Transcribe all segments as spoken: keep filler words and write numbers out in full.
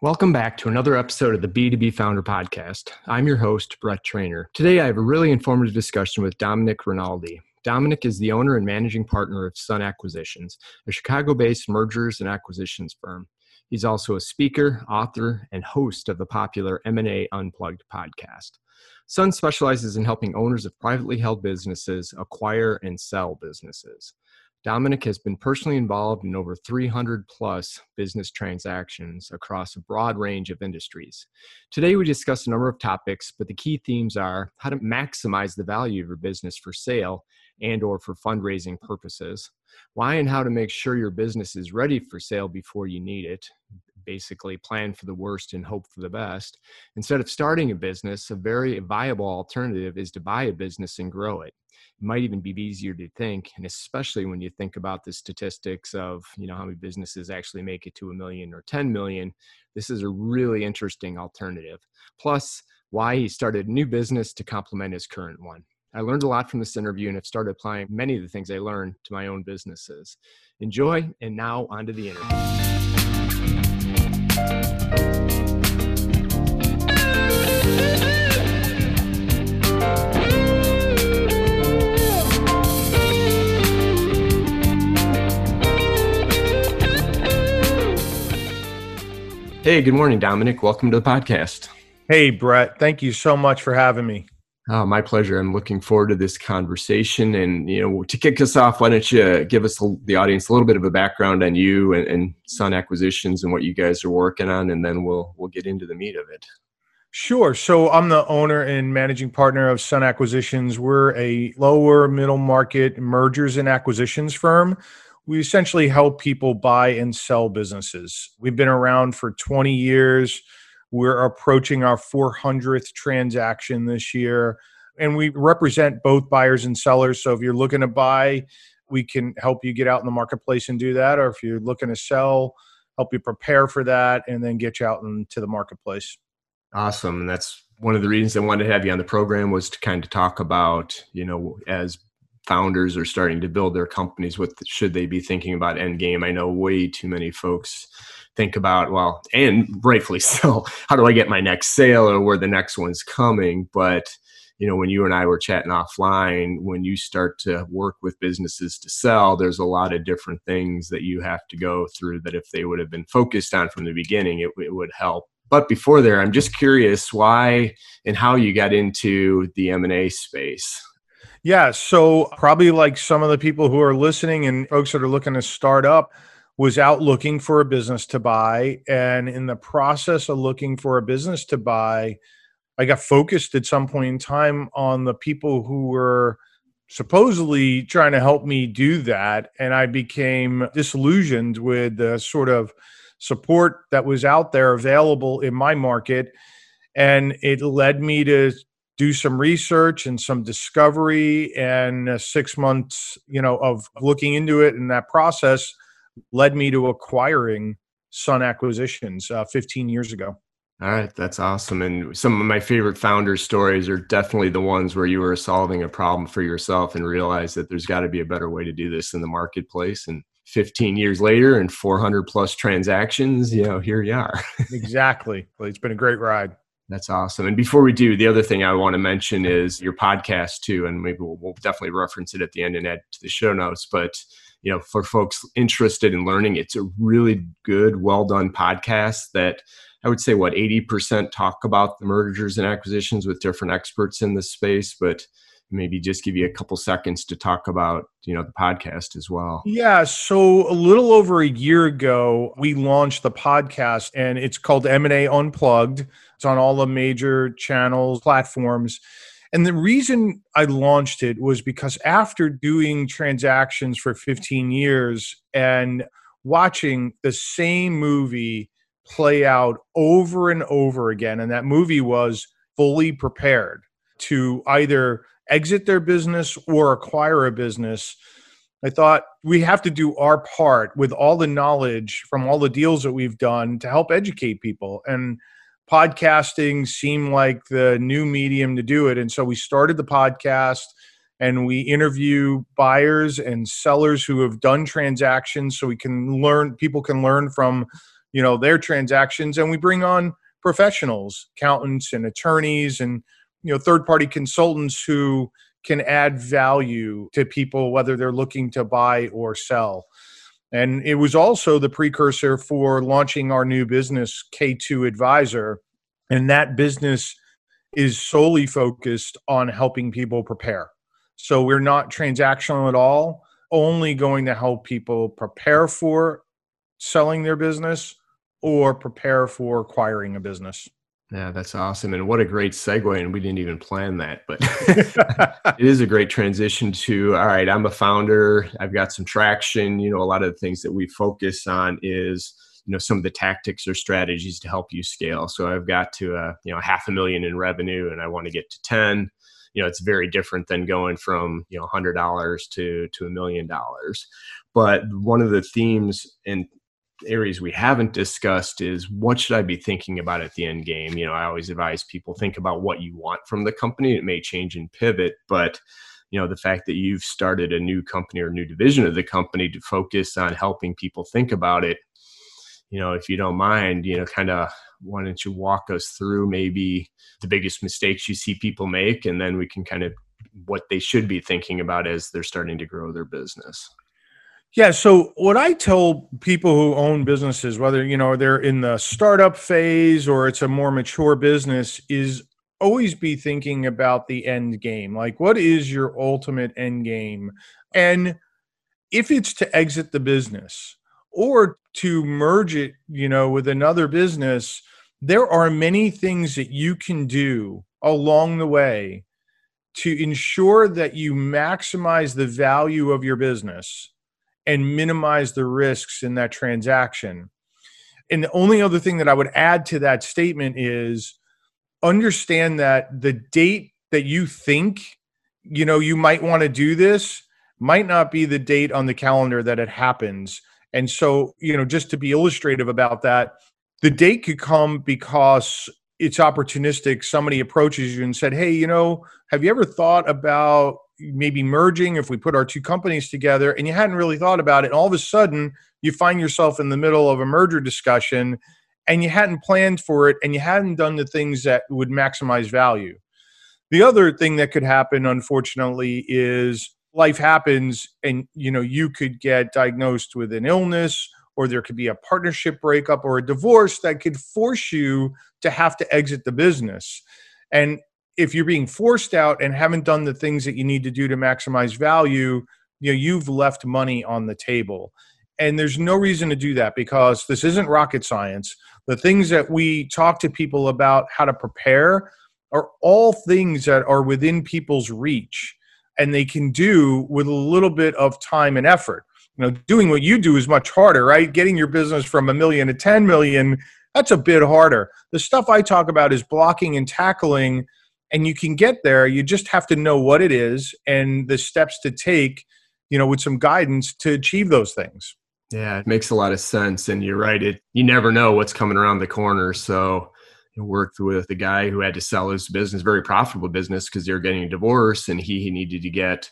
Welcome back to another episode of the B two B Founder Podcast. I'm your host, Brett Trainer. Today, I have a really informative discussion with Dominic Rinaldi. Dominic is the owner and managing partner of Sun Acquisitions, a Chicago-based mergers and acquisitions firm. He's also a speaker, author, and host of the popular M and A Unplugged Podcast. Sun specializes in helping owners of privately held businesses acquire and sell businesses. Dominic has been personally involved in over three hundred plus business transactions across a broad range of industries. Today, we discuss a number of topics, but the key themes are how to maximize the value of your business for sale and or for fundraising purposes, why and how to make sure your business is ready for sale before you need it, basically plan for the worst and hope for the best. Instead of starting a business, a very viable alternative is to buy a business and grow it. It might even be easier to think, and especially when you think about the statistics of, you know, how many businesses actually make it to a million or ten million. This is a really interesting alternative. Plus, why he started a new business to complement his current one. I learned a lot from this interview and have started applying many of the things I learned to my own businesses. Enjoy, and now on to the interview. Hey, good morning, Dominic. Welcome to the podcast. Hey, Brett. Thank you so much for having me. Oh, my pleasure. I'm looking forward to this conversation. And, you know, to kick us off, why don't you give us, the audience, a little bit of a background on you and, and Sun Acquisitions and what you guys are working on, and then we'll we'll get into the meat of it. Sure. So I'm the owner and managing partner of Sun Acquisitions. We're a lower middle market mergers and acquisitions firm. We essentially help people buy and sell businesses. We've been around for twenty years. We're approaching our four hundredth transaction this year, and we represent both buyers and sellers. So if you're looking to buy, we can help you get out in the marketplace and do that. Or if you're looking to sell, help you prepare for that and then get you out into the marketplace. Awesome. And that's one of the reasons I wanted to have you on the program, was to kind of talk about, you know, as founders are starting to build their companies, what should they be thinking about endgame? I know way too many folks think about, well, and rightfully so, how do I get my next sale or where the next one's coming? But, you know, when you and I were chatting offline, when you start to work with businesses to sell, there's a lot of different things that you have to go through that if they would have been focused on from the beginning, it, it would help. But before there, I'm just curious why and how you got into the M and A space. Yeah. So probably like some of the people who are listening and folks that are looking to start up, was out looking for a business to buy. And in the process of looking for a business to buy, I got focused at some point in time on the people who were supposedly trying to help me do that. And I became disillusioned with the sort of support that was out there available in my market. And it led me to do some research and some discovery, and six months, you know, of looking into it. And that process led me to acquiring Sun Acquisitions uh, fifteen years ago. All right. That's awesome. And some of my favorite founder stories are definitely the ones where you were solving a problem for yourself and realized that there's got to be a better way to do this in the marketplace. And fifteen years later and four hundred plus transactions, you know, here you are. Exactly. Well, it's been a great ride. That's awesome. And before we do, the other thing I want to mention is your podcast too. And maybe we'll, we'll definitely reference it at the end and add to the show notes. But, you know, for folks interested in learning, it's a really good, well done podcast that I would say, what, eighty percent talk about the mergers and acquisitions with different experts in this space, but maybe just give you a couple seconds to talk about, you know, the podcast as well. Yeah. So a little over a year ago, we launched the podcast, and it's called M and A Unplugged. It's on all the major channels, platforms. And the reason I launched it was because after doing transactions for fifteen years and watching the same movie play out over and over again, and that movie was fully prepared to either exit their business or acquire a business, I thought we have to do our part with all the knowledge from all the deals that we've done to help educate people. And podcasting seemed like the new medium to do it. And so we started the podcast, and we interview buyers and sellers who have done transactions so we can learn, people can learn from you know, their transactions. And we bring on professionals, accountants and attorneys and, you know, third-party consultants who can add value to people, whether they're looking to buy or sell. And it was also the precursor for launching our new business, K two Advisor. And that business is solely focused on helping people prepare. So we're not transactional at all, only going to help people prepare for selling their business or prepare for acquiring a business. Yeah, that's awesome. And what a great segue. And we didn't even plan that, but it is a great transition to, all right, I'm a founder. I've got some traction. You know, a lot of the things that we focus on is, you know, some of the tactics or strategies to help you scale. So I've got to, uh, you know, half a million in revenue and I want to get to ten. You know, it's very different than going from, you know, one hundred dollars to, to a million dollars. But one of the themes and areas we haven't discussed is what should I be thinking about at the end game? You know, I always advise people think about what you want from the company. It may change and pivot, but you know, the fact that you've started a new company or new division of the company to focus on helping people think about it. You know, if you don't mind, you know, kind of why don't you walk us through maybe the biggest mistakes you see people make, and then we can kind of what they should be thinking about as they're starting to grow their business. Yeah. So what I tell people who own businesses, whether, you know, they're in the startup phase or it's a more mature business, is always be thinking about the end game. Like, what is your ultimate end game? And if it's to exit the business or to merge it, you know, with another business, there are many things that you can do along the way to ensure that you maximize the value of your business and minimize the risks in that transaction. And the only other thing that I would add to that statement is understand that the date that you think, you know, you might want to do this might not be the date on the calendar that it happens. And so, you know, just to be illustrative about that, the date could come because it's opportunistic. Somebody approaches you and said, hey, you know, have you ever thought about maybe merging if we put our two companies together, and you hadn't really thought about it. And all of a sudden you find yourself in the middle of a merger discussion and you hadn't planned for it and you hadn't done the things that would maximize value. The other thing that could happen, unfortunately, is life happens and, you know, you could get diagnosed with an illness, or there could be a partnership breakup or a divorce that could force you to have to exit the business. And if you're being forced out and haven't done the things that you need to do to maximize value, you know, you've left money on the table. And there's no reason to do that, because this isn't rocket science. The things that we talk to people about how to prepare are all things that are within people's reach and they can do with a little bit of time and effort. You know, doing what you do is much harder, right? Getting your business from a million to ten million, that's a bit harder. The stuff I talk about is blocking and tackling. And you can get there. You just have to know what it is and the steps to take, you know, with some guidance to achieve those things. Yeah, it makes a lot of sense. And you're right. It, you never know what's coming around the corner. So I worked with a guy who had to sell his business, very profitable business, because they were getting a divorce and he, he needed to get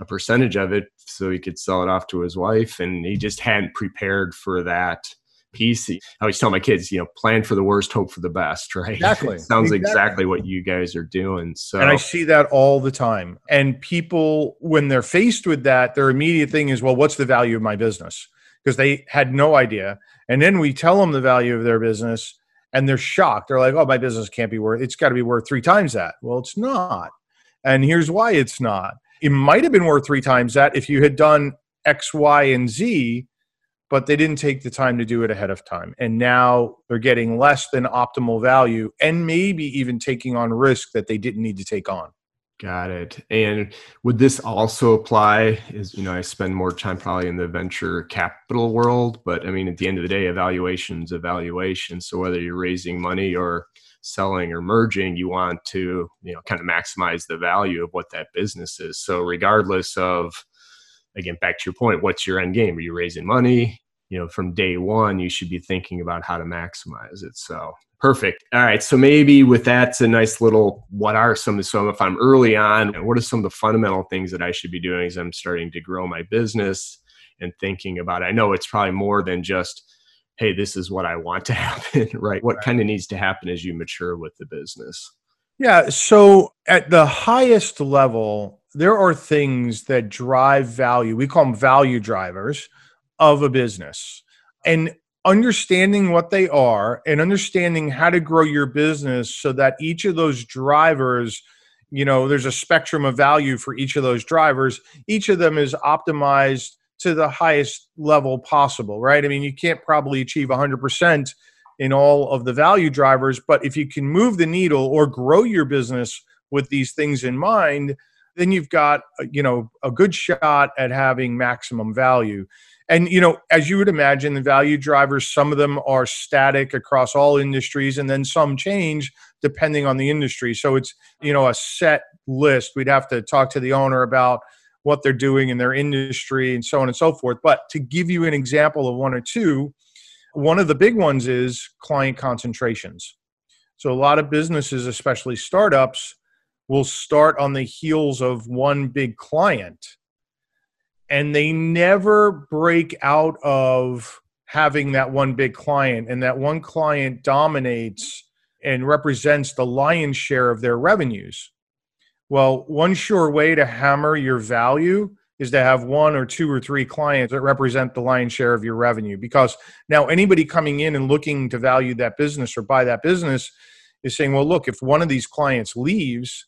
a percentage of it so he could sell it off to his wife. And he just hadn't prepared for that piece. I always tell my kids, you know, plan for the worst, hope for the best, right? Exactly. Sounds exactly. exactly what you guys are doing. So, and I see that all the time. And people, when they're faced with that, their immediate thing is, well, what's the value of my business? Because they had no idea. And then we tell them the value of their business and they're shocked. They're like, oh, my business can't be worth, it's got to be worth three times that. Well, it's not. And here's why it's not. It might have been worth three times that if you had done X, Y, and Z, but they didn't take the time to do it ahead of time. And now they're getting less than optimal value and maybe even taking on risk that they didn't need to take on. Got it. And would this also apply is, you know, I spend more time probably in the venture capital world, but I mean, at the end of the day, evaluation's evaluation. So whether you're raising money or selling or merging, you want to, you know, kind of maximize the value of what that business is. So regardless of, again, back to your point, what's your end game? Are you raising money? You know, from day one, you should be thinking about how to maximize it. So perfect. All right. So maybe with that's a nice little, what are some of so if I'm early on, what are some of the fundamental things that I should be doing as I'm starting to grow my business and thinking about it? I know it's probably more than just hey, this is what I want to happen, right? What right. kind of needs to happen as you mature with the business? Yeah. So at the highest level, there are things that drive value. We call them value drivers of a business. And understanding what they are and understanding how to grow your business so that each of those drivers, you know, there's a spectrum of value for each of those drivers. Each of them is optimized to the highest level possible, right? I mean, you can't probably achieve one hundred percent in all of the value drivers, but if you can move the needle or grow your business with these things in mind, then you've got, you know, a good shot at having maximum value. And, you know, as you would imagine, the value drivers, some of them are static across all industries, and then some change depending on the industry. So it's, you know, a set list. We'd have to talk to the owner about what they're doing in their industry and so on and so forth. But to give you an example of one or two, one of the big ones is client concentrations. So a lot of businesses, especially startups, will start on the heels of one big client, and they never break out of having that one big client, and that one client dominates and represents the lion's share of their revenues. Well, one sure way to hammer your value is to have one or two or three clients that represent the lion's share of your revenue, because now anybody coming in and looking to value that business or buy that business is saying, well, look, if one of these clients leaves,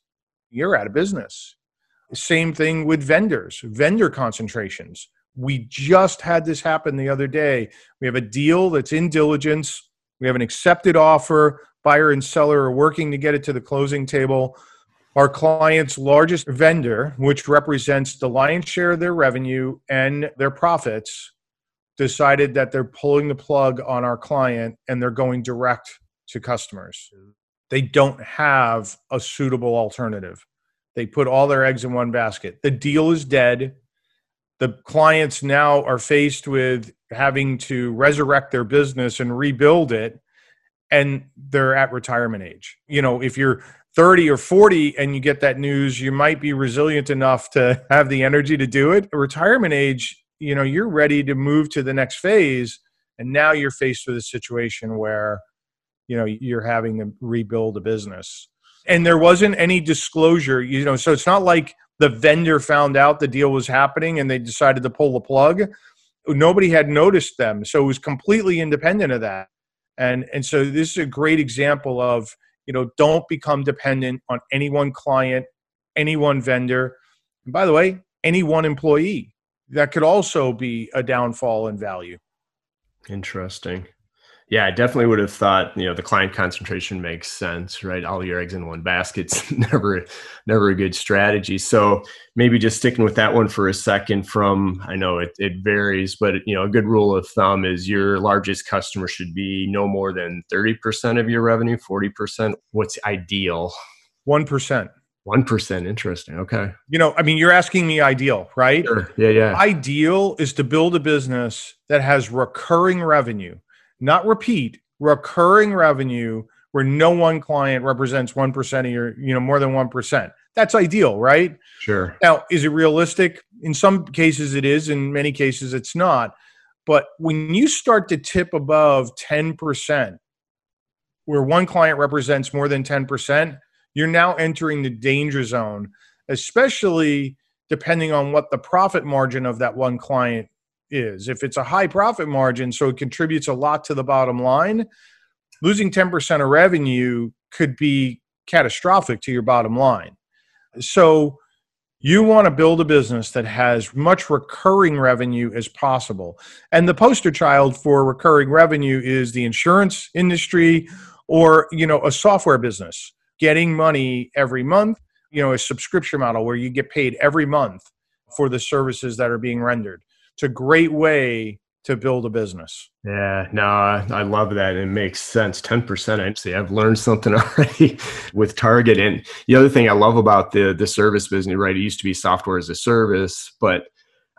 you're out of business. Same thing with vendors, vendor concentrations. We just had this happen the other day. We have a deal that's in diligence. We have an accepted offer. Buyer and seller are working to get it to the closing table. Our client's largest vendor, which represents the lion's share of their revenue and their profits, decided that they're pulling the plug on our client and they're going direct to customers. They don't have a suitable alternative. They put all their eggs in one basket. The deal is dead. The clients now are faced with having to resurrect their business and rebuild it, and they're at retirement age. You know, if you're thirty or forty and you get that news, you might be resilient enough to have the energy to do it. At retirement age, you know, you're ready to move to the next phase, and now you're faced with a situation where, you know, you're having to rebuild a business. And there wasn't any disclosure, you know, so it's not like the vendor found out the deal was happening and they decided to pull the plug. Nobody had noticed them. So it was completely independent of that. And and so this is a great example of, you know, don't become dependent on any one client, any one vendor, and by the way, any one employee. That could also be a downfall in value. Interesting. Yeah, I definitely would have thought, you know, the client concentration makes sense, right? All your eggs in one basket's never, never a good strategy. So maybe just sticking with that one for a second from, I know it, it varies, but, you know, a good rule of thumb is your largest customer should be no more than thirty percent of your revenue, forty percent. What's ideal? one percent. one percent. Interesting. Okay. You know, I mean, you're asking me ideal, right? Sure. Yeah, yeah. Ideal is to build a business that has recurring revenue. Not repeat, recurring revenue where no one client represents one percent of your, you know, more than one percent. That's ideal, right? Sure. Now, is it realistic? In some cases it is, in many cases it's not. But when you start to tip above ten percent, where one client represents more than ten percent, you're now entering the danger zone, especially depending on what the profit margin of that one client is. If it's a high profit margin, so it contributes a lot to the bottom line, losing ten percent of revenue could be catastrophic to your bottom line. So you want to build a business that has much recurring revenue as possible. And the poster child for recurring revenue is the insurance industry or, you know, a software business, getting money every month, you know, a subscription model where you get paid every month for the services that are being rendered. It's a great way to build a business. Yeah, no, I love that. It makes sense. ten percent, I'd say I've learned something already with Target. And the other thing I love about the, the service business, right? It used to be software as a service, but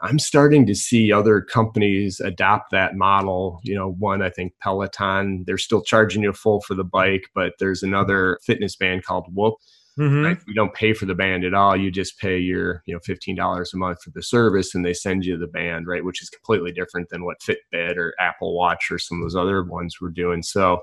I'm starting to see other companies adopt that model. You know, one, I think Peloton, they're still charging you full for the bike, but there's another fitness band called Whoop. Mm-hmm. Like you don't pay for the band at all. You just pay your, you know, fifteen dollars a month for the service and they send you the band, right? Which is completely different than what Fitbit or Apple Watch or some of those other ones were doing. So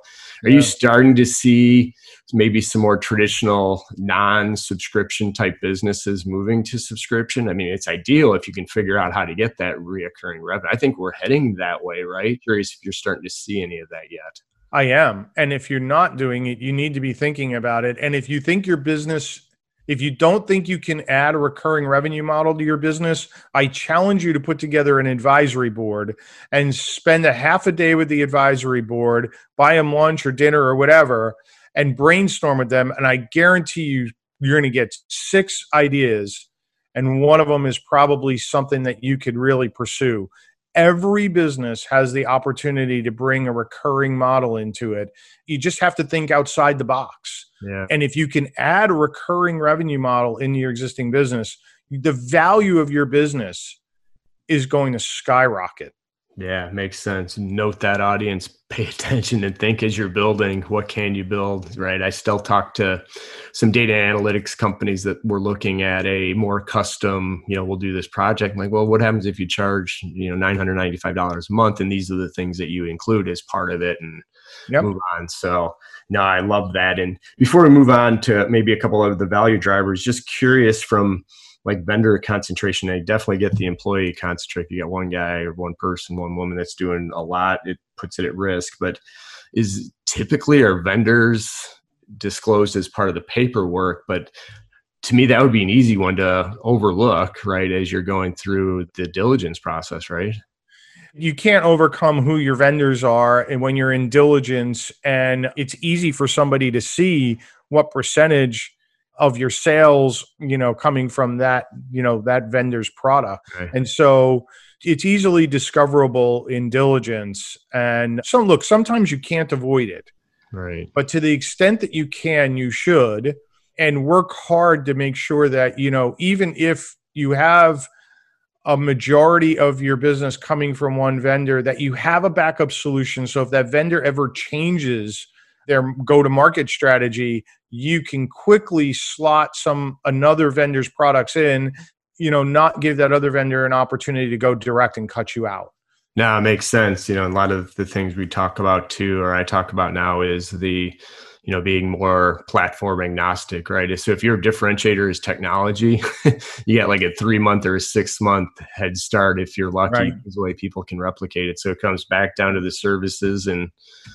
are yeah. you starting to see maybe some more traditional non-subscription type businesses moving to subscription? I mean, it's ideal if you can figure out how to get that reoccurring revenue. I think we're heading that way, right? Curious if you're starting to see any of that yet. I am. And if you're not doing it, you need to be thinking about it. And if you think your business, if you don't think you can add a recurring revenue model to your business, I challenge you to put together an advisory board and spend a half a day with the advisory board, buy them lunch or dinner or whatever, and brainstorm with them. And I guarantee you, you're going to get six ideas. And one of them is probably something that you could really pursue. Every business has the opportunity to bring a recurring model into it. You just have to think outside the box. Yeah. And if you can add a recurring revenue model into your existing business, the value of your business is going to skyrocket. Yeah, makes sense. Note that, audience. Pay attention and think as you're building, what can you build, right? I still talk to some data analytics companies that were looking at a more custom, you know, we'll do this project. I'm like, well, what happens if you charge, you know, nine hundred ninety-five dollars a month and these are the things that you include as part of it and yep. move on. So no, I love that. And before we move on to maybe a couple of the value drivers, just curious from like vendor concentration, I definitely get the employee concentration. You got one guy or one person, one woman that's doing a lot, it puts it at risk. But is typically are vendors disclosed as part of the paperwork? But to me, that would be an easy one to overlook, right? As you're going through the diligence process, right? You can't overcome who your vendors are. And when you're in diligence, and it's easy for somebody to see what percentage of your sales, you know, coming from that, you know, that vendor's product. Okay. And so it's easily discoverable in diligence. And so look, sometimes you can't avoid it, right? But to the extent that you can, you should, and work hard to make sure that, you know, even if you have a majority of your business coming from one vendor, that you have a backup solution. So if that vendor ever changes their go-to-market strategy, you can quickly slot some another vendor's products in, you know, not give that other vendor an opportunity to go direct and cut you out. No, it makes sense. You know, a lot of the things we talk about too, or I talk about now is the, you know, being more platform agnostic, right? So if your differentiator is technology, you get like a three month or a six month head start if you're lucky, right? Because the way people can replicate it. So it comes back down to the services and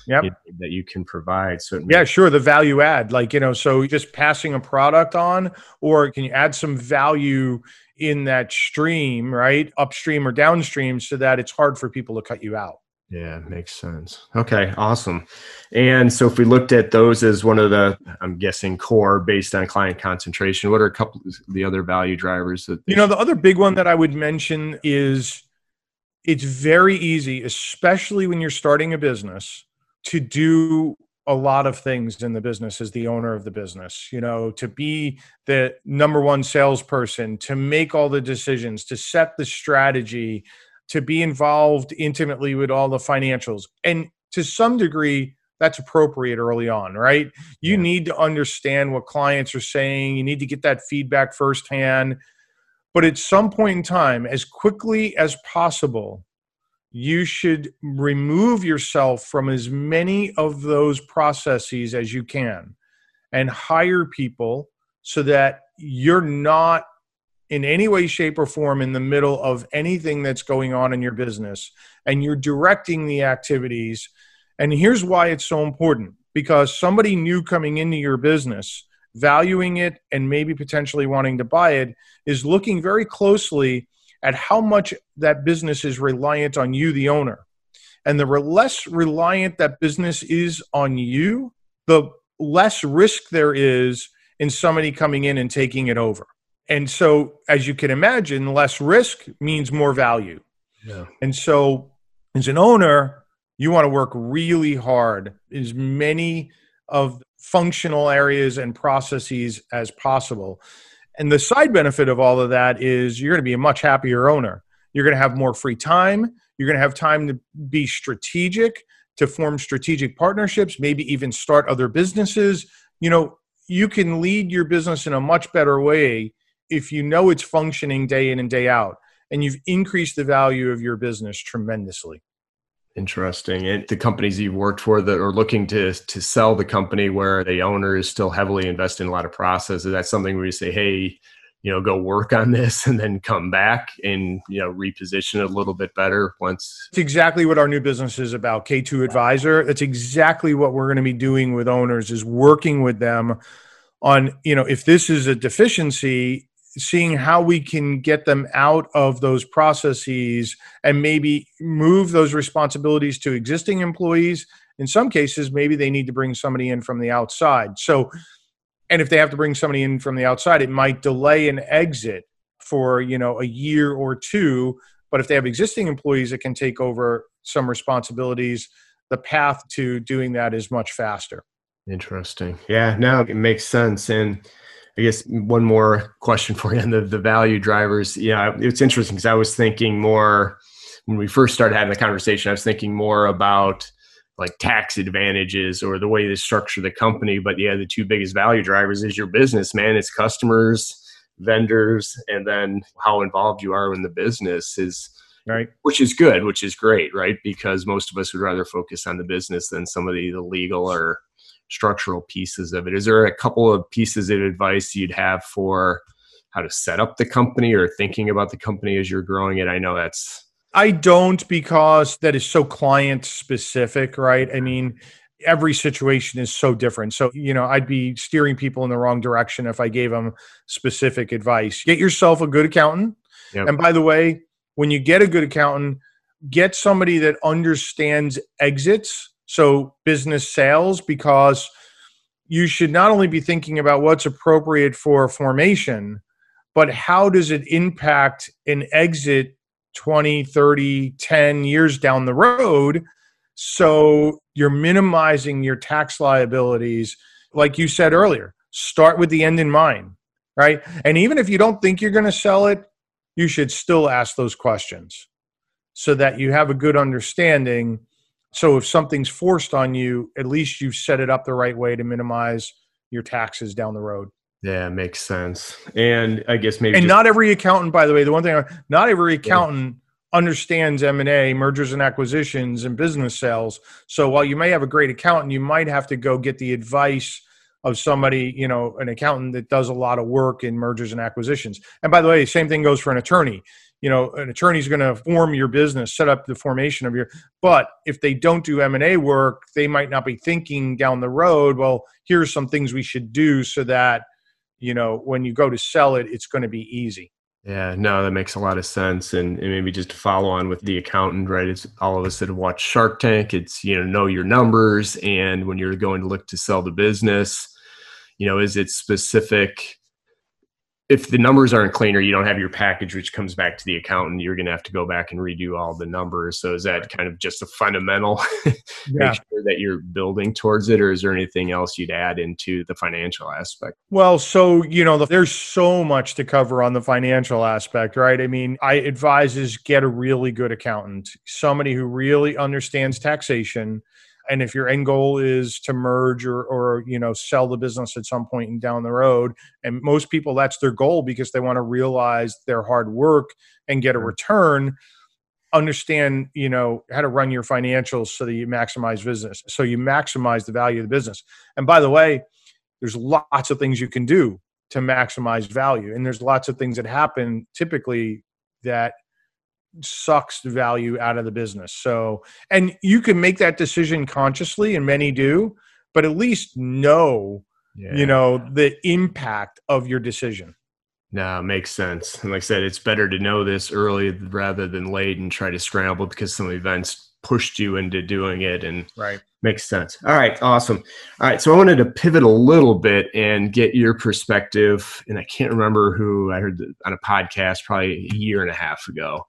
yep. you know, that you can provide. So it yeah, sure. The value add, like, you know, so just passing a product on, or can you add some value in that stream, right? Upstream or downstream, so that it's hard for people to cut you out. Yeah, makes sense. Okay, awesome. And so if we looked at those as one of the, I'm guessing, core based on client concentration, what are a couple of the other value drivers that they- You know, the other big one that I would mention is it's very easy, especially when you're starting a business, to do a lot of things in the business as the owner of the business, you know, to be the number one salesperson, to make all the decisions, to set the strategy, to be involved intimately with all the financials. And to some degree, that's appropriate early on, right? You yeah. need to understand what clients are saying. You need to get that feedback firsthand. But at some point in time, as quickly as possible, you should remove yourself from as many of those processes as you can and hire people so that you're not in any way, shape, or form in the middle of anything that's going on in your business, and you're directing the activities. And here's why it's so important, because somebody new coming into your business, valuing it and maybe potentially wanting to buy it, is looking very closely at how much that business is reliant on you, the owner. And the less reliant that business is on you, the less risk there is in somebody coming in and taking it over. And so, as you can imagine, less risk means more value. Yeah. And so, as an owner, you want to work really hard in as many of functional areas and processes as possible. And the side benefit of all of that is you're going to be a much happier owner. You're going to have more free time. You're going to have time to be strategic, to form strategic partnerships, maybe even start other businesses. You know, you can lead your business in a much better way if you know it's functioning day in and day out, and you've increased the value of your business tremendously. Interesting. And the companies you've worked for that are looking to to sell the company, where the owner is still heavily invested in a lot of processes, that's something where you say, hey, you know, go work on this and then come back and, you know, reposition it a little bit better once. It's exactly what our new business is about, K two Advisor. That's exactly what we're going to be doing with owners, is working with them on, you know, if this is a deficiency, seeing how we can get them out of those processes and maybe move those responsibilities to existing employees. In some cases, maybe they need to bring somebody in from the outside. So, and if they have to bring somebody in from the outside, it might delay an exit for, you know, a year or two. But if they have existing employees that can take over some responsibilities, the path to doing that is much faster. Interesting. Yeah, no, it makes sense. And I guess one more question for you on the, the value drivers. Yeah, it's interesting because I was thinking more, when we first started having the conversation, I was thinking more about like tax advantages or the way they structure the company. But yeah, the two biggest value drivers is your business, man. It's customers, vendors, and then how involved you are in the business is, right, which is good, which is great, right? Because most of us would rather focus on the business than some of the, the legal or structural pieces of it. Is there a couple of pieces of advice you'd have for how to set up the company or thinking about the company as you're growing it? I know that's I don't, because that is so client specific, right? I mean, every situation is so different. So, you know, I'd be steering people in the wrong direction if I gave them specific advice. Get yourself a good accountant. Yep. And by the way, when you get a good accountant, get somebody that understands exits. So business sales, because you should not only be thinking about what's appropriate for formation, but how does it impact an exit twenty, thirty, ten years down the road. So you're minimizing your tax liabilities. Like you said earlier, start with the end in mind, right? And even if you don't think you're going to sell it, you should still ask those questions so that you have a good understanding. So if something's forced on you, at least you've set it up the right way to minimize your taxes down the road. Yeah, makes sense. And I guess maybe... And just- not every accountant, by the way, the one thing, not every accountant yeah. understands M and A, mergers and acquisitions, and business sales. So while you may have a great accountant, you might have to go get the advice of somebody, you know, an accountant that does a lot of work in mergers and acquisitions. And by the way, same thing goes for an attorney. You know, an attorney's going to form your business, set up the formation of your, but if they don't do M and A work, they might not be thinking down the road, well, here's some things we should do so that, you know, when you go to sell it, it's going to be easy. Yeah, no, that makes a lot of sense. And, and maybe just to follow on with the accountant, right? It's all of us that have watched Shark Tank. It's, you know, know your numbers. And when you're going to look to sell the business, you know, is it specific? If the numbers aren't clean or you don't have your package, which comes back to the accountant, you're going to have to go back and redo all the numbers. So is that kind of just a fundamental yeah. make sure that you're building towards it? Or is there anything else you'd add into the financial aspect? Well, so, you know, the, there's so much to cover on the financial aspect, right? I mean, I advise is get a really good accountant, somebody who really understands taxation. And if your end goal is to merge or, or, you know, sell the business at some point and down the road, and most people, that's their goal because they want to realize their hard work and get a return, understand, you know, how to run your financials so that you maximize business. So you maximize the value of the business. And by the way, there's lots of things you can do to maximize value. And there's lots of things that happen typically that sucks the value out of the business. So, and you can make that decision consciously, and many do, but at least know, yeah. you know, the impact of your decision. No, makes sense. And like I said, it's better to know this early rather than late and try to scramble because some events pushed you into doing it. And right. Makes sense. All right. Awesome. All right. So I wanted to pivot a little bit and get your perspective. And I can't remember who I heard on a podcast probably a year and a half ago.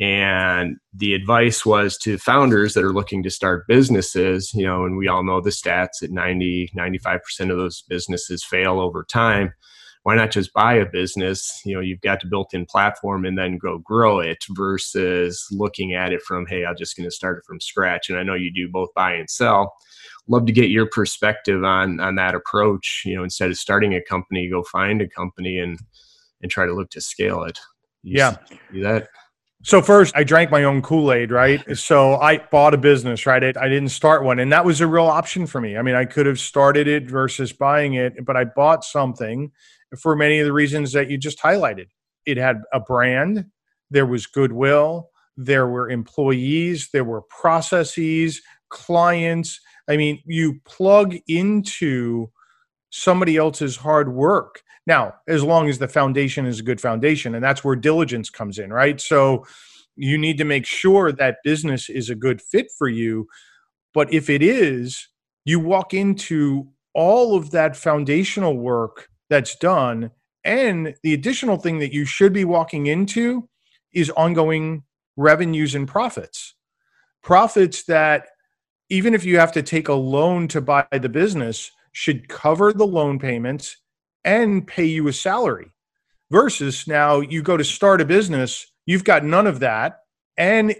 And the advice was to founders that are looking to start businesses, you know, and we all know the stats at ninety, ninety-five percent of those businesses fail over time. Why not just buy a business? You know, you've got the built-in platform and then go grow it versus looking at it from, hey, I'm just going to start it from scratch. And I know you do both buy and sell. love to get your perspective on on that approach. You know, instead of starting a company, go find a company and and try to look to scale it. You yeah, see that. So first, I drank my own Kool-Aid, right? So I bought a business, right? I, I didn't start one, and that was a real option for me. I mean, I could have started it versus buying it, but I bought something for many of the reasons that you just highlighted. It had a brand, there was goodwill, there were employees, there were processes, clients. I mean, you plug into somebody else's hard work. Now, as long as the foundation is a good foundation, and that's where diligence comes in, right? So you need to make sure that business is a good fit for you. But if it is, you walk into all of that foundational work that's done. And the additional thing that you should be walking into is ongoing revenues and profits. Profits that, even if you have to take a loan to buy the business, should cover the loan payments and pay you a salary. Versus now you go to start a business, you've got none of that. And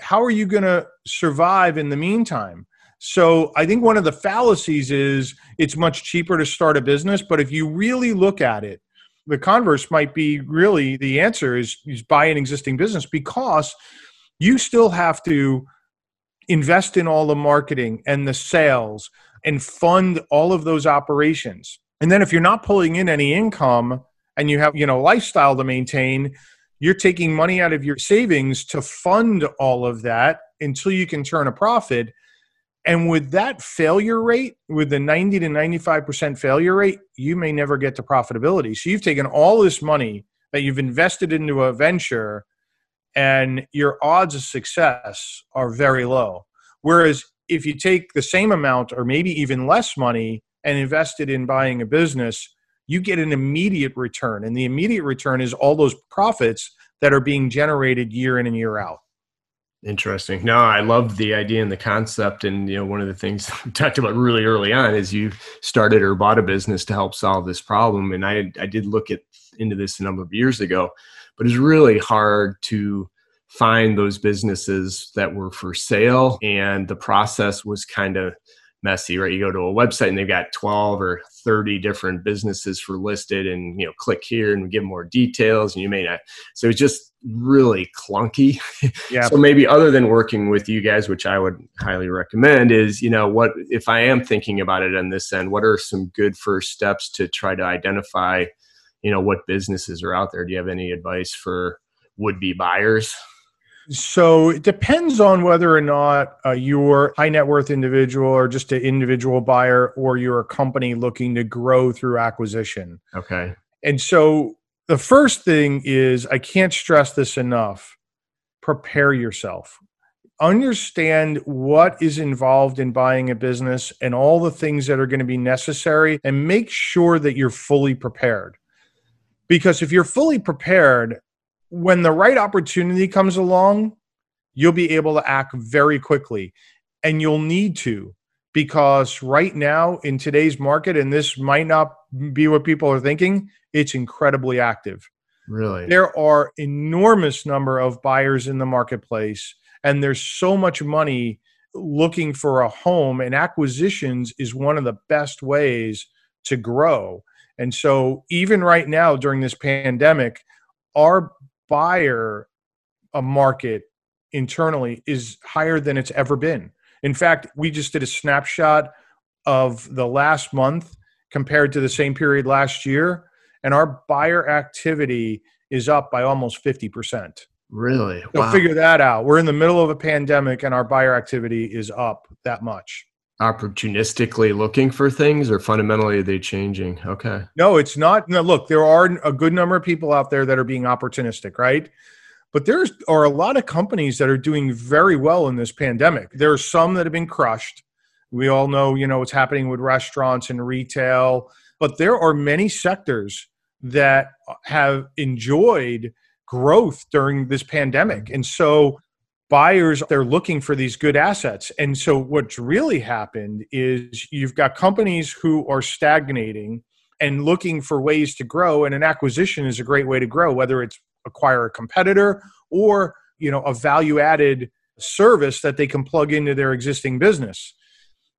how are you going to survive in the meantime? So I think one of the fallacies is it's much cheaper to start a business. But if you really look at it, the converse might be really the answer is, is buy an existing business, because you still have to invest in all the marketing and the sales and fund all of those operations. And then if you're not pulling in any income and you have, you know, lifestyle to maintain, you're taking money out of your savings to fund all of that until you can turn a profit. And with that failure rate, with the ninety to ninety-five percent failure rate, you may never get to profitability. So you've taken all this money that you've invested into a venture and your odds of success are very low. Whereas if you take the same amount or maybe even less money and invest it in buying a business, you get an immediate return. And the immediate return is all those profits that are being generated year in and year out. Interesting. No, I love the idea and the concept. And, you know, one of the things we talked about really early on is you started or bought a business to help solve this problem. And I, I did look at into this a number of years ago, but it's really hard to find those businesses that were for sale. And the process was kind of messy, right? You go to a website and they've got twelve or thirty different businesses for listed, and, you know, click here and give more details, and you may not. So it's just really clunky. Yeah. So maybe other than working with you guys, which I would highly recommend, is, you know, what, if I am thinking about it on this end, what are some good first steps to try to identify, you know, what businesses are out there? Do you have any advice for would-be buyers? So it depends on whether or not uh, you're a high net worth individual or just an individual buyer, or you're a company looking to grow through acquisition. Okay. And so the first thing is, I can't stress this enough, prepare yourself. Understand what is involved in buying a business and all the things that are going to be necessary, and make sure that you're fully prepared. Because if you're fully prepared, when the right opportunity comes along, you'll be able to act very quickly. And you'll need to, because right now in today's market, and this might not be what people are thinking, it's incredibly active. Really? There are enormous number of buyers in the marketplace, and there's so much money looking for a home, and acquisitions is one of the best ways to grow. And so even right now during this pandemic, our buyer a market internally is higher than it's ever been. In fact, we just did a snapshot of the last month compared to the same period last year, and our buyer activity is up by almost fifty percent. Really? So wow. Figure that out. We're in the middle of a pandemic and our buyer activity is up that much. Opportunistically looking for things, or fundamentally are they changing? Okay. No, it's not. No, look, there are a good number of people out there that are being opportunistic, right? But there are a lot of companies that are doing very well in this pandemic. There are some that have been crushed. We all know, you know, what's happening with restaurants and retail, but there are many sectors that have enjoyed growth during this pandemic. And so buyers, they're looking for these good assets. And so what's really happened is you've got companies who are stagnating and looking for ways to grow. And an acquisition is a great way to grow, whether it's acquire a competitor or, you know, a value added service that they can plug into their existing business.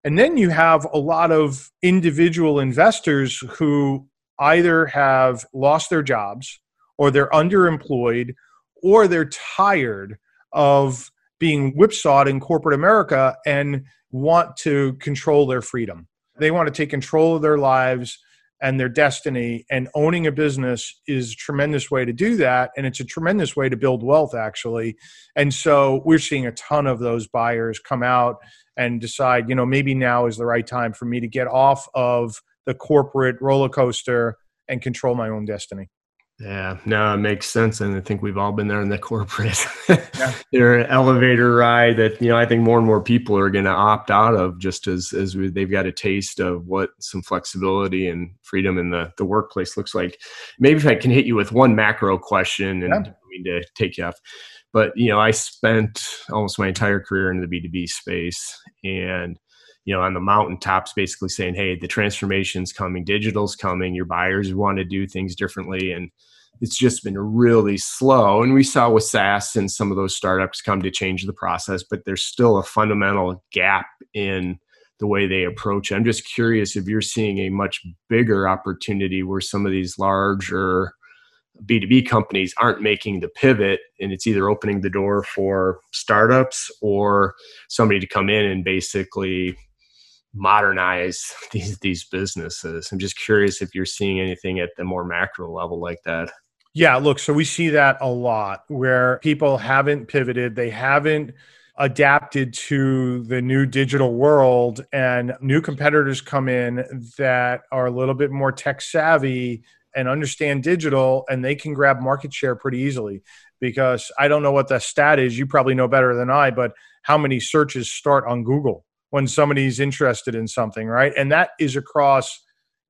And then you have a lot of individual investors who either have lost their jobs or they're underemployed or they're tired of being whipsawed in corporate America and want to control their freedom. They want to take control of their lives and their destiny, and owning a business is a tremendous way to do that. And it's a tremendous way to build wealth, actually. And so we're seeing a ton of those buyers come out and decide, you know, maybe now is the right time for me to get off of the corporate roller coaster and control my own destiny. Yeah, no, it makes sense. And I think we've all been there in the corporate yeah. their elevator ride that, you know, I think more and more people are going to opt out of just as, as we, they've got a taste of what some flexibility and freedom in the, the workplace looks like. Maybe if I can hit you with one macro question, and yeah. I mean to take you off, but, you know, I spent almost my entire career in the B two B space, and you know, on the mountaintops, basically saying, hey, the transformation's coming, digital's coming, your buyers want to do things differently. And it's just been really slow. And we saw with SaaS and some of those startups come to change the process, but there's still a fundamental gap in the way they approach it. I'm just curious if you're seeing a much bigger opportunity where some of these larger B two B companies aren't making the pivot, and it's either opening the door for startups or somebody to come in and basically modernize these these businesses. I'm just curious if you're seeing anything at the more macro level like that. Yeah, look, so we see that a lot where people haven't pivoted, they haven't adapted to the new digital world, and new competitors come in that are a little bit more tech savvy and understand digital, and they can grab market share pretty easily. Because I don't know what the stat is, you probably know better than I, but how many searches start on Google when somebody's interested in something, right? And that is across,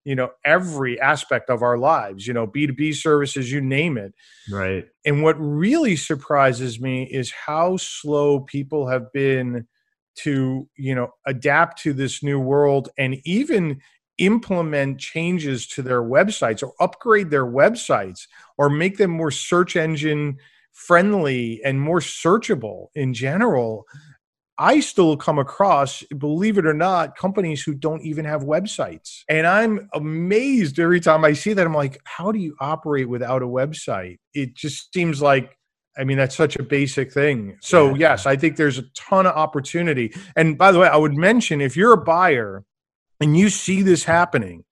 you know, every aspect of our lives, you know, B two B services, you name it. Right. And what really surprises me is how slow people have been to, you know, adapt to this new world, and even implement changes to their websites or upgrade their websites or make them more search engine friendly and more searchable in general. I still come across, believe it or not, companies who don't even have websites. And I'm amazed every time I see that. I'm like, how do you operate without a website? It just seems like, I mean, that's such a basic thing. So yes, I think there's a ton of opportunity. And by the way, I would mention, if you're a buyer and you see this happening,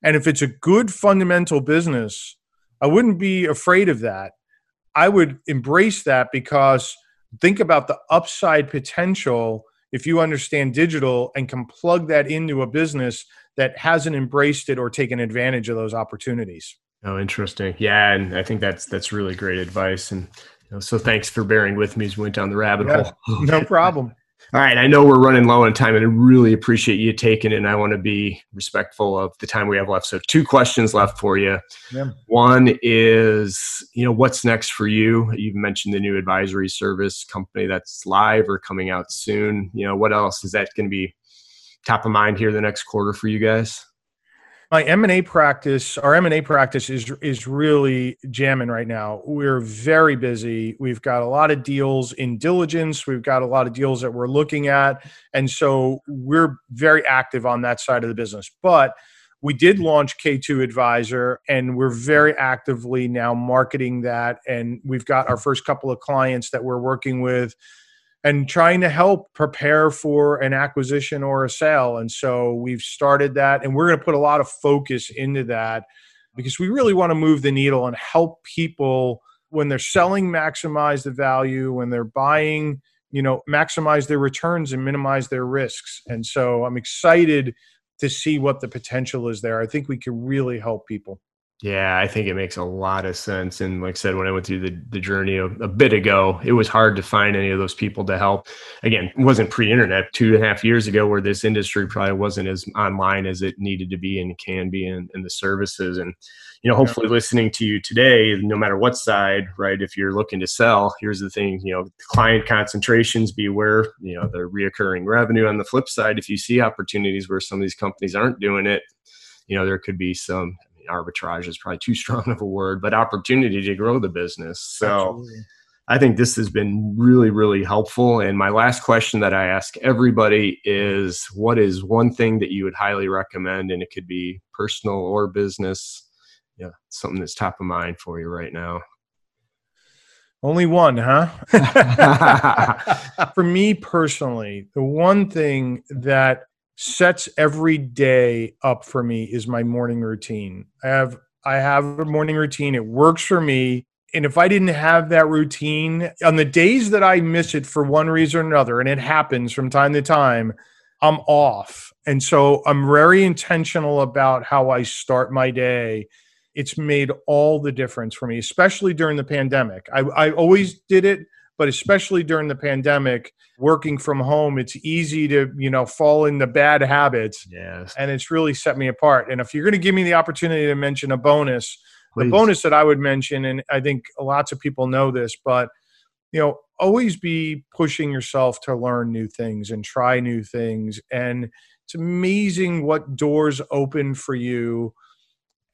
and if it's a good fundamental business, I wouldn't be afraid of that. I would embrace that, because think about the upside potential if you understand digital and can plug that into a business that hasn't embraced it or taken advantage of those opportunities. Oh, interesting. Yeah, and I think that's that's really great advice. And you know, so thanks for bearing with me as we went down the rabbit yeah, hole. No problem. All right. I know we're running low on time, and I really appreciate you taking it. And I want to be respectful of the time we have left. So two questions left for you. Yeah. One is, you know, what's next for you? You've mentioned the new advisory service company that's live or coming out soon. You know, what else is that going to be top of mind here the next quarter for you guys? My M and A practice, our M and A practice is is really jamming right now. We're very busy. We've got a lot of deals in diligence. We've got a lot of deals that we're looking at. And so we're very active on that side of the business. But we did launch K two Advisor, and we're very actively now marketing that. And we've got our first couple of clients that we're working with and trying to help prepare for an acquisition or a sale. And so we've started that, and we're going to put a lot of focus into that, because we really want to move the needle and help people when they're selling, maximize the value, when they're buying, you know, maximize their returns and minimize their risks. And so I'm excited to see what the potential is there. I think we can really help people. Yeah, I think it makes a lot of sense. And like I said, when I went through the, the journey a, a bit ago, it was hard to find any of those people to help. Again, it wasn't pre-internet, two and a half years ago, where this industry probably wasn't as online as it needed to be and can be in, in the services. And, you know, hopefully listening to you today, no matter what side, right, if you're looking to sell, here's the thing, you know, client concentrations, beware, you know, the reoccurring revenue. On the flip side, if you see opportunities where some of these companies aren't doing it, you know, there could be some... arbitrage is probably too strong of a word, but opportunity to grow the business. So, absolutely. I think this has been really, really helpful. And my last question that I ask everybody is, what is one thing that you would highly recommend? And it could be personal or business. Yeah, something that's top of mind for you right now. Only one, huh? For me personally, the one thing that sets every day up for me is my morning routine. I have I have a morning routine. It works for me. And if I didn't have that routine, on the days that I miss it for one reason or another, and it happens from time to time, I'm off. And so I'm very intentional about how I start my day. It's made all the difference for me, especially during the pandemic. I, I always did it, but especially during the pandemic, working from home, it's easy to, you know, fall into bad habits. Yes. And it's really set me apart. And if you're going to give me the opportunity to mention a bonus, please. The bonus that I would mention, and I think lots of people know this, but you know, always be pushing yourself to learn new things and try new things. And it's amazing what doors open for you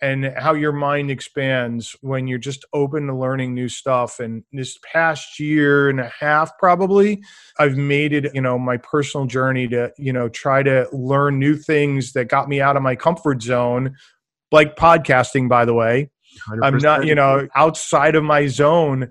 and how your mind expands when you're just open to learning new stuff. And this past year and a half, probably, I've made it, you know, my personal journey to, you know, try to learn new things that got me out of my comfort zone, like podcasting, by the way. one hundred percent. I'm not, you know, outside of my zone,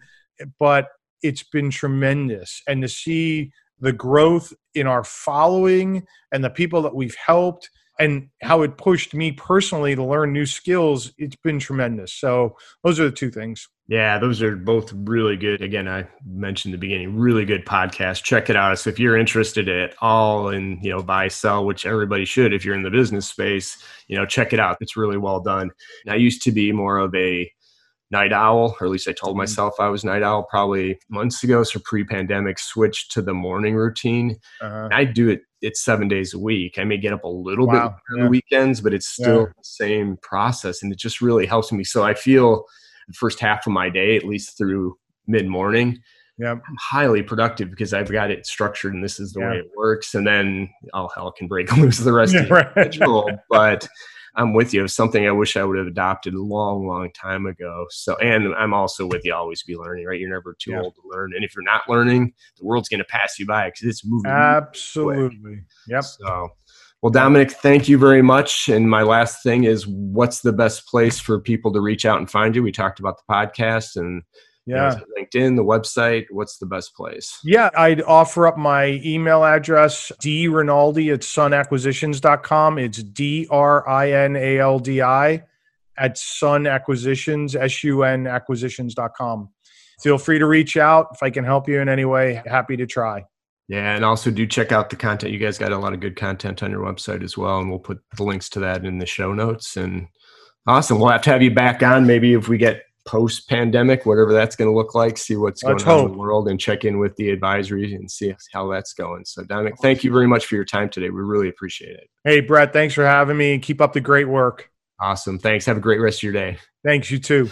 but it's been tremendous. And to see the growth in our following and the people that we've helped and how it pushed me personally to learn new skills, it's been tremendous. So those are the two things. Yeah, those are both really good. Again, I mentioned in the beginning, really good podcast. Check it out. So if you're interested at all in, you know, buy, sell, which everybody should if you're in the business space, you know, check it out. It's really well done. And I used to be more of a night owl, or at least I told myself I was night owl probably months ago. So pre-pandemic, switched to the morning routine. Uh-huh. I do it. It's seven days a week. I may get up a little wow. bit on yeah. the weekends, but it's still yeah. the same process. And it just really helps me. So I feel the first half of my day, at least through mid-morning, yeah. I'm highly productive because I've got it structured and this is the yeah. way it works. And then all hell can break loose the rest yeah, of the right. schedule. But I'm with you. It was something I wish I would have adopted a long, long time ago. So, and I'm also with you. Always be learning, right? You're never too yeah. old to learn. And if you're not learning, the world's going to pass you by because it's moving. Absolutely. Yep. So, well, Dominic, thank you very much. And my last thing is, what's the best place for people to reach out and find you? We talked about the podcast and yeah. you know, LinkedIn, the website. What's the best place? Yeah, I'd offer up my email address, d rinaldi at sun acquisitions dot com. It's D R I N A L D I at Sun Acquisitions, S U N acquisitions dot com. Feel free to reach out. If I can help you in any way, happy to try. Yeah, and also do check out the content. You guys got a lot of good content on your website as well, and we'll put the links to that in the show notes. And awesome. We'll have to have you back on maybe if we get post-pandemic, whatever that's going to look like, see what's going Let's on hope. in the world and check in with the advisory and see how that's going. So Dominic, thank you very much for your time today. We really appreciate it. Hey, Brett, thanks for having me. Keep up the great work. Awesome. Thanks. Have a great rest of your day. Thanks. You too.